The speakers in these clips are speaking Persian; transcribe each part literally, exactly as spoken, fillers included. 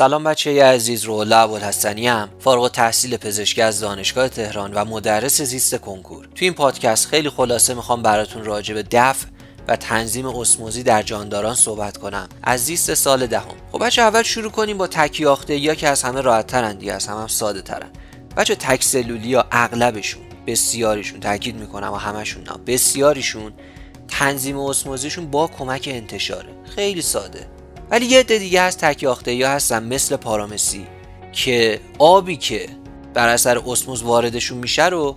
سلام بچه‌های عزیز، روح‌الله ابوالحسنی‌ام، فارغ التحصیل پزشکی از دانشگاه تهران و مدرس زیست کنکور. تو این پادکست خیلی خلاصه میخوام براتون راجع به دفع و تنظیم اسموزی در جانداران صحبت کنم از زیست سال دهم. خب بچه، اول شروع کنیم با تکیاخته‌ایا که از همه راحت‌ترن دیگه، از همه هم ساده‌ترن. بچه تک‌سلولیا اغلبشون، بسیاریشون، تاکید میکنم و همشون نه، بسیاریشون تنظیم اسموزیشون با کمک انتشاره، خیلی ساده. ولی یه عده دیگه از تکیاخته‌ایا هستن مثل پارامسی که آبی که بر اثر اسموز واردشون میشه رو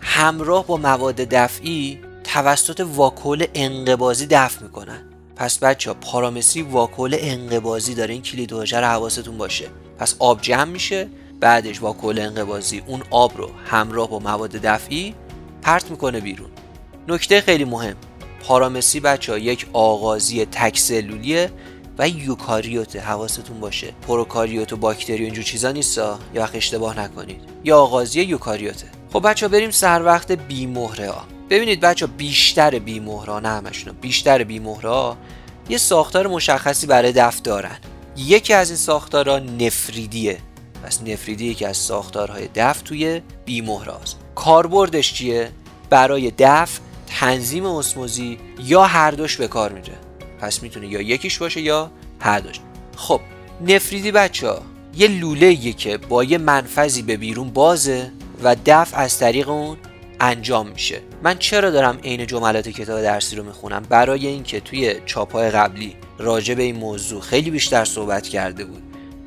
همراه با مواد دفعی توسط واکول انقباضی دفع میکنن. پس بچه ها پارامسی واکول انقباضی داره، این کلید واژه رو حواستون باشه. پس آب جمع میشه، بعدش واکول انقباضی اون آب رو همراه با مواد دفعی پرت میکنه بیرون. نکته خیلی مهم، پارامسی بچه ها یک آغازی تکسلولیه و یوکاریوت، حواستون باشه. پروکاریوت و باکتری اینجور چیزا نیستا، یا وقت اشتباه نکنید. یا آغازی یوکاریوته. خب بچه ها بریم سر وقت بیمهره ها. ببینید بچه ها بیشتر بیمهره ها، نه همشون، بیشتر بیمهره ها یه ساختار مشخصی برای دفع دارن. یکی از این ساختارها نفریدیه. پس نفریدی یکی از ساختارهای دفع توی بیمهره هاست. کاربردش چیه؟ برای دفع، تنظیم اسموزی یا هر دوش به کار میره. پس میتونه یا یکیش باشه یا هر دوش. خب نفریدی بچه ها یه لوله ایه که با یه منفذی به بیرون بازه و دفع از طریق اون انجام میشه. من چرا دارم عین جملات کتاب درسی رو میخونم؟ برای اینکه توی چاپ‌های قبلی راجع به این موضوع خیلی بیشتر صحبت کرده بود،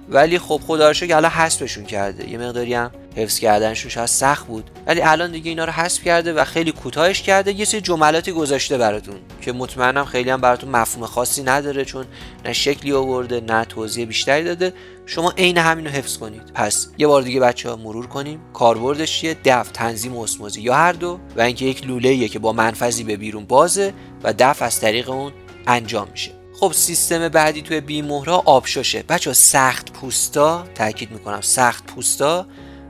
ولی خب خدا رو شکر الان حذفشون کرده. یه مقداری هم حفظ کردنشون شاید سخت بود، ولی الان دیگه اینا رو حذف کرده و خیلی کوتاهش کرده. یه سری جملاتی گذاشته براتون که مطمئنم خیلی هم براتون مفهوم خاصی نداره، چون نه شکلی آورده نه توضیح بیشتری داده. شما عین همین رو حفظ کنید. پس یه بار دیگه بچه‌ها مرور کنیم. کاربردش چیه؟ دفع، تنظیم اسموزی یا هر دو، و اینکه یک لوله‌ایه که با منفذی به بیرون بازه و دفع از طریق اون انجام میشه. خب سیستم بعدی توی بیمهره آبشوشه. بچه‌ها سخت پوستا، تاکید میکنم سخت پوستا،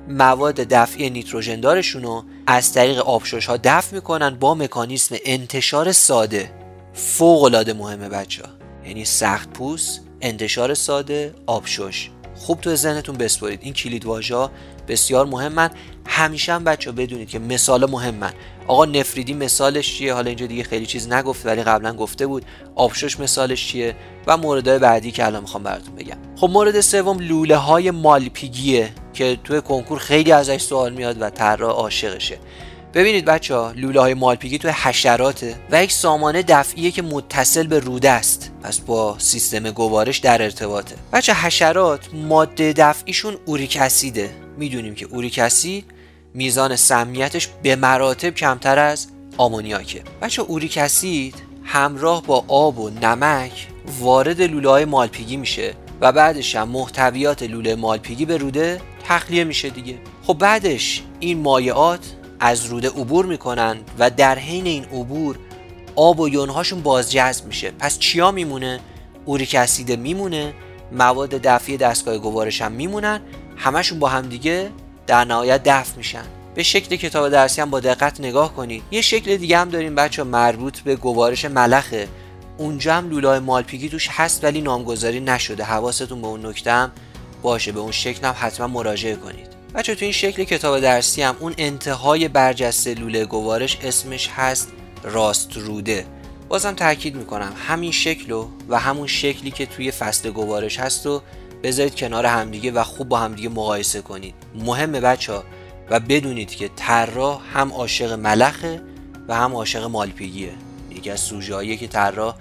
مواد دفعی نیتروژن دارشون رو از طریق آبشوش ها دفع میکنن با مکانیسم انتشار ساده. فوق العاده مهمه بچه‌ها، یعنی سخت پوست، انتشار ساده، آبشوش. خوب تو ذهنتون بسپارید، این کلید واژه‌ها بسیار مهمن. همیشه هم بچه‌ها بدونید که مثالا مهمن. آقا نفریدی مثالش چیه؟ حالا اینجا دیگه خیلی چیز نگفت ولی قبلا گفته بود. آبشوش مثالش چیه؟ و موردهای بعدی که الان میخوام براتون بگم. خب مورد سوم لوله های مالپیگیه که توی کنکور خیلی ازش سوال میاد و طراح عاشقشه. ببینید بچه‌ها لوله های مالپیگی توی حشراته و یک سامانه دفعیه که متصل به روده است، پس با سیستم گوارش در ارتباطه. بچه حشرات ماده دفعیشون اوریک اسیده. میدونیم که اوریک اسید میزان سمیتش به مراتب کمتر از آمونیاکه. بچه اوریک اسید همراه با آب و نمک وارد لوله های مالپیگی میشه و بعدش هم محتویات لوله مالپیگی به روده تخلیه میشه دیگه. خب بعدش این مایعات از روده عبور میکنن و در حین این عبور آب و یونهاشون بازجذب میشه. پس چیا میمونه؟ اوریک اسید میمونه، مواد دفعی دستگاه گوارش هم میمونن، همشون با هم دیگه در نهایت دفع میشن. به شکل کتاب درسی هم با دقت نگاه کنید. یه شکل دیگه هم داریم بچه مربوط به گوارش ملخه. اونجا هم لوله‌های مالپیگی توش هست ولی نامگذاری نشده. حواستون به اون نکته هم باشه، به اون شکل هم حتما مراجعه کنید. بچه تو این شکل کتاب درسی هم اون انتهای برجسته لوله گوارش اسمش هست راست روده. بازم تاکید میکنم همین شکلو و همون شکلی که توی فصل گوارش هست و بذارید کنار همدیگه و خوب با همدیگه مقایسه کنید. مهمه بچه‌ها، و بدونید که طراح هم عاشق ملخه و هم عاشق مالپیگیه. یکی از سوژه‌هایی که طراح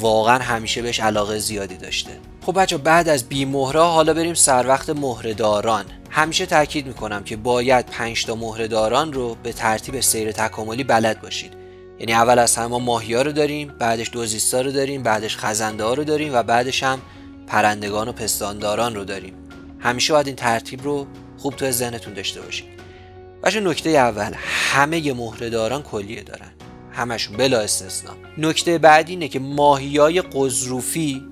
واقعا همیشه بهش علاقه زیادی داشته. خب بچه‌ها بعد از بیمهره حالا بریم سر وقت مهره‌داران. همیشه تاکید میکنم که باید پنج تا مهره‌داران رو به ترتیب سیر تکاملی بلد باشید. یعنی اول از همه ما ماهی‌ها رو داریم، بعدش دوزیستا رو داریم، بعدش خزنده‌ها رو داریم و بعدش هم پرندگان و پستانداران رو داریم. همیشه باید این ترتیب رو خوب تو ذهنتون داشته باشید. بچه نکته اول، همه مهره‌داران کلیه دارن، همشون بلا استثنا. نکته بعدی اینه که ماهیای قزروفی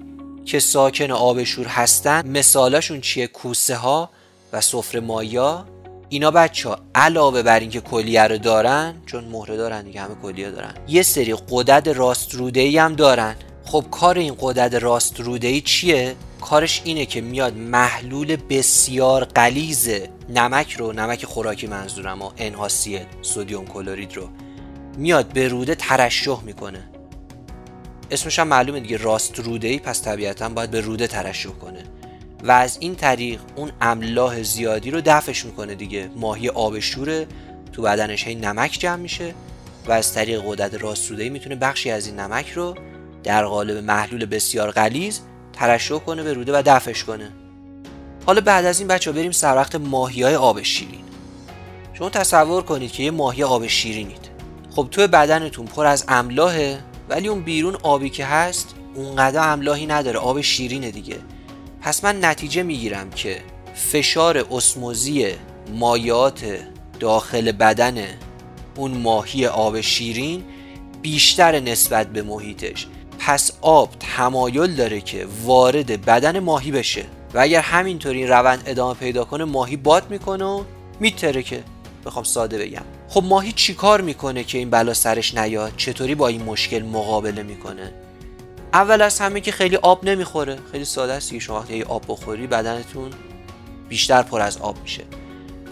که ساکن آبشور هستن مثالاشون چیه؟ کوسه ها و سفره ماهیا. اینا بچه‌ها علاوه بر اینکه کلیه رو دارن، چون مهره دارن دیگه، همه کلیه دارن، یه سری غدد راست روده‌ای هم دارن. خب کار این غدد راست روده‌ای چیه؟ کارش اینه که میاد محلول بسیار غلیظ نمک رو، نمک خوراکی منظورم، و انها سی ال سدیم کلرید رو میاد به روده ترشح میکنه. اسمش هم معلومه دیگه، راست روده‌ای، پس طبیعتاً باید به روده ترشح کنه و از این طریق اون املاح زیادی رو دفعش میکنه دیگه. ماهی آبشوره، تو بدنش هی نمک جمع میشه و از طریق قدرت راست روده‌ای میتونه بخشی از این نمک رو در قالب محلول بسیار غلیظ ترشح کنه به روده و دفعش کنه. حالا بعد از این بچه‌ها بریم سر وقت ماهی‌های آب شیرین. شما تصور کنید که یه ماهی آب شیرینید. خب تو بدنتون پر از املاحه، ولی اون بیرون آبی که هست اونقدر املاحی نداره، آب شیرینه دیگه. پس من نتیجه میگیرم که فشار اسموزی مایعات داخل بدن اون ماهی آب شیرین بیشتر نسبت به محیطش، پس آب تمایل داره که وارد بدن ماهی بشه و اگر همینطوری این روند ادامه پیدا کنه ماهی باد میکنه و میترکه. بخوام ساده بگم، خب ماهی چی کار میکنه که این بلا سرش نیاد؟ چطوری با این مشکل مقابله میکنه؟ اول از همه که خیلی آب نمیخوره. خیلی ساده است دیگه، شما وقتی آب بخوری بدنتون بیشتر پر از آب میشه.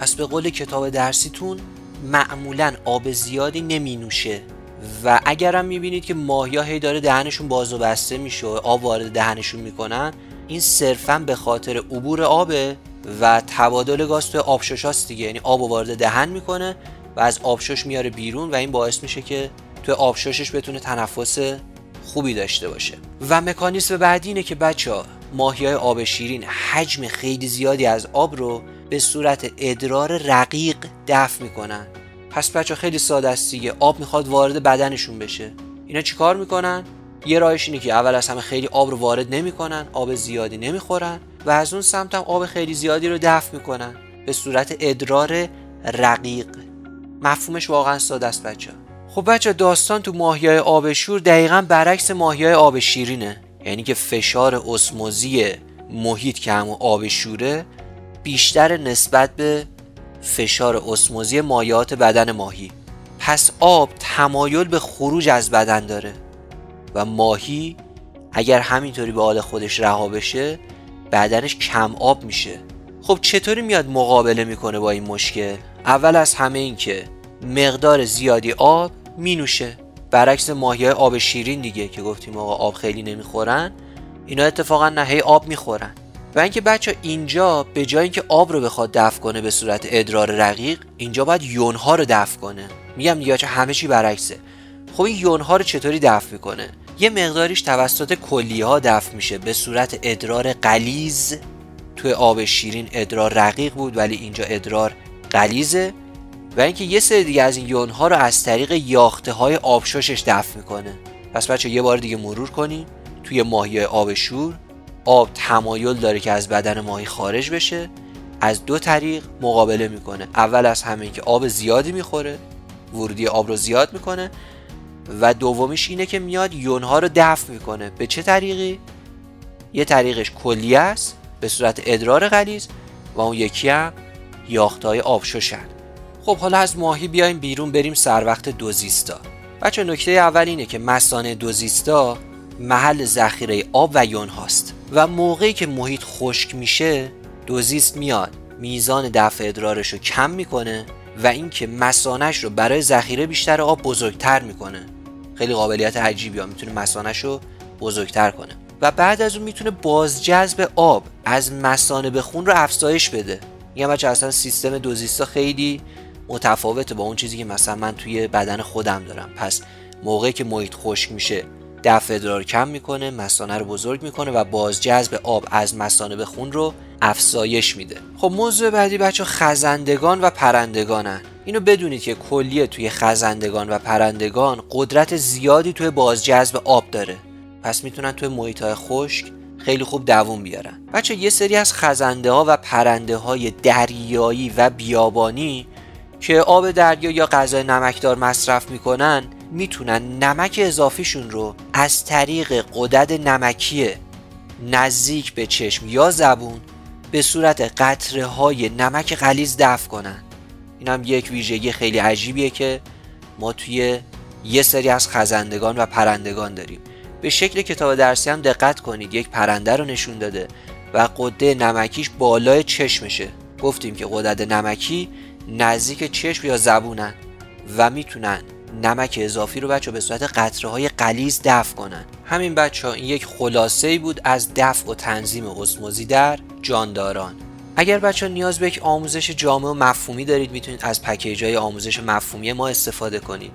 پس به قول کتاب درسیتون معمولا آب زیادی نمینوشه و اگرم میبینید که ماهی‌ها هی داره دهنشون باز و بسته میشه، آب وارد دهنشون میکنن، این صرفاً به خاطر عبور آبه و تبادل گاز توی آبشوش هاست دیگه. یعنی آب وارد دهن میکنه و از آبشوش میاره بیرون و این باعث میشه که توی آبشوشش بتونه تنفس خوبی داشته باشه. و مکانیزم بعدی اینه که بچه‌ها ماهی‌های آب شیرین حجم خیلی زیادی از آب رو به صورت ادرار رقیق دفع میکنن. پس بچه‌ها خیلی ساده است دیگه، آب میخواد وارد بدنشون بشه، اینا چیکار میکنن؟ یه راهش اینه که اول از همه خیلی آب رو وارد نمیکنن، آب زیادی نمیخورن و از اون سمت هم آب خیلی زیادی رو دفع میکنن به صورت ادرار رقیق. مفهومش واقعا ساده است بچه‌ها. خب بچه‌ها داستان تو ماهیای آبشور دقیقاً برعکس ماهیای آب شیرینه، یعنی که فشار اسموزی محیط که همون آبشوره بیشتر نسبت به فشار اسموزی مایعات بدن ماهی، پس آب تمایل به خروج از بدن داره و ماهی اگر همینطوری به حال خودش رها بشه بدنش کم آب میشه. خب چطوری میاد مقابله میکنه با این مشکل؟ اول از همه این که مقدار زیادی آب مینوشه، برعکس ماهی‌های آب شیرین دیگه که گفتیم آقا آب خیلی نمیخورن، اینا اتفاقا نه هی آب میخورن. و اینکه بچه اینجا به جای اینکه آب رو بخواد دفع کنه به صورت ادرار رقیق، اینجا باید یونها رو دفع کنه. میگم دیگه چه همه چی برعکسه. خب این یونها رو چطوری دفع میکنه؟ یه مقداریش توسط کلیه ها دفع میشه به صورت ادرار غلیظ. توی آب شیرین ادرار رقیق بود ولی اینجا ادرار غلیظه. و اینکه یه سری دیگه از این یونها رو از طریق یاخته های آبشوشش دفع میکنه. پس بچه یه بار دیگه مرور کنیم. توی ماهیای آبشور آب تمایل داره که از بدن ماهی خارج بشه، از دو طریق مقابله میکنه. اول از همه که آب زیادی میخوره، ورودی آب رو زیاد میکنه و دومیش اینه که میاد یونها رو دفع میکنه. به چه طریقی؟ یه طریقش کلیه است به صورت ادرار غلیظ و اون یکی هم یاختهای آبشوشن. خب حالا از ماهی بیایم بیرون، بریم سر وقت دوزیستا. بچه نکته اول اینه که مثانه دوزیستا محل ذخیره آب و یون هاست و موقعی که محیط خشک میشه دوزیست میاد میزان دفع ادرارش رو کم میکنه و اینکه مثانه‌اش رو برای ذخیره بیشتر آب بزرگتر میکنه. خیلی قابلیت عجیبی ها، میتونه مثانه‌اش رو بزرگتر کنه و بعد از اون میتونه بازجذب آب از مثانه به خون رو افزایش بده. میگم بچه اصلا سیستم دوزیستا خیلی متفاوته با اون چیزی که مثلا من توی بدن خودم دارم. پس موقعی که محیط خشک میشه دفع ادرار کم میکنه، مثانه رو بزرگ میکنه و بازجذب آب از مثانه به خون رو افزایش میده. خب موضوع بعدی بچه خزندگان و پرندگانن. اینو بدونید که کلیه توی خزندگان و پرندگان قدرت زیادی توی بازجذب آب داره، پس میتونن توی محیط‌های خشک خیلی خوب دووم بیارن. بچه یه سری از خزنده ها و پرنده های دریایی و بیابانی که آب دریا یا غذای نمکدار مصرف میکنن میتونن نمک اضافیشون رو از طریق غدد نمکی نزدیک به چشم یا زبون به صورت قطره های نمک غلیظ دفع کنن. این هم یک ویژگی خیلی عجیبیه که ما توی یه سری از خزندگان و پرندگان داریم. به شکل کتاب درسی هم دقت کنید، یک پرنده رو نشون داده و غده نمکیش بالای چشمشه. گفتیم که غدد نمکی نزدیک چشم یا زبونن و میتونن نمک اضافی رو بچه به صورت قطره های غلیظ دفع کنن. همین بچه ها این یک خلاصه بود از دفع و تنظیم اسموزی در جانداران. اگر بچه ها نیاز به یک آموزش جامع و مفهومی دارید میتونید از پکیج های آموزش مفهومی ما استفاده کنید.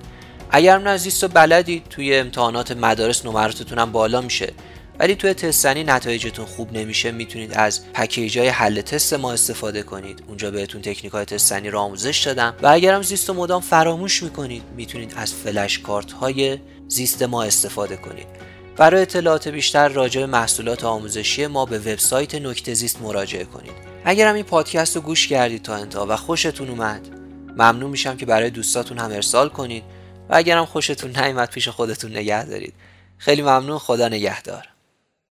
اگر نه از زیست و بلدید توی امتحانات مدارس نمراتتون هم بالا میشه ولی توی تست زنی نتایجتون خوب نمیشه، میتونید از پکیج‌های حل تست ما استفاده کنید. اونجا بهتون تکنیک‌های تست زنی رو آموزش دادم و اگر هم زیست و مدام فراموش میکنید میتونید از فلش کارت‌های زیست ما استفاده کنید. برای اطلاعات بیشتر راجع به محصولات آموزشی ما به وبسایت نقطه زیست مراجعه کنید. اگر هم این پادکست رو گوش کردید تا انتها و خوشتون اومد، ممنون میشم که برای دوستاتون هم ارسال کنید و اگر هم خوشتون نیامد پیش خودتون نگه دارید. خیلی ممنون، خدا نگهدار.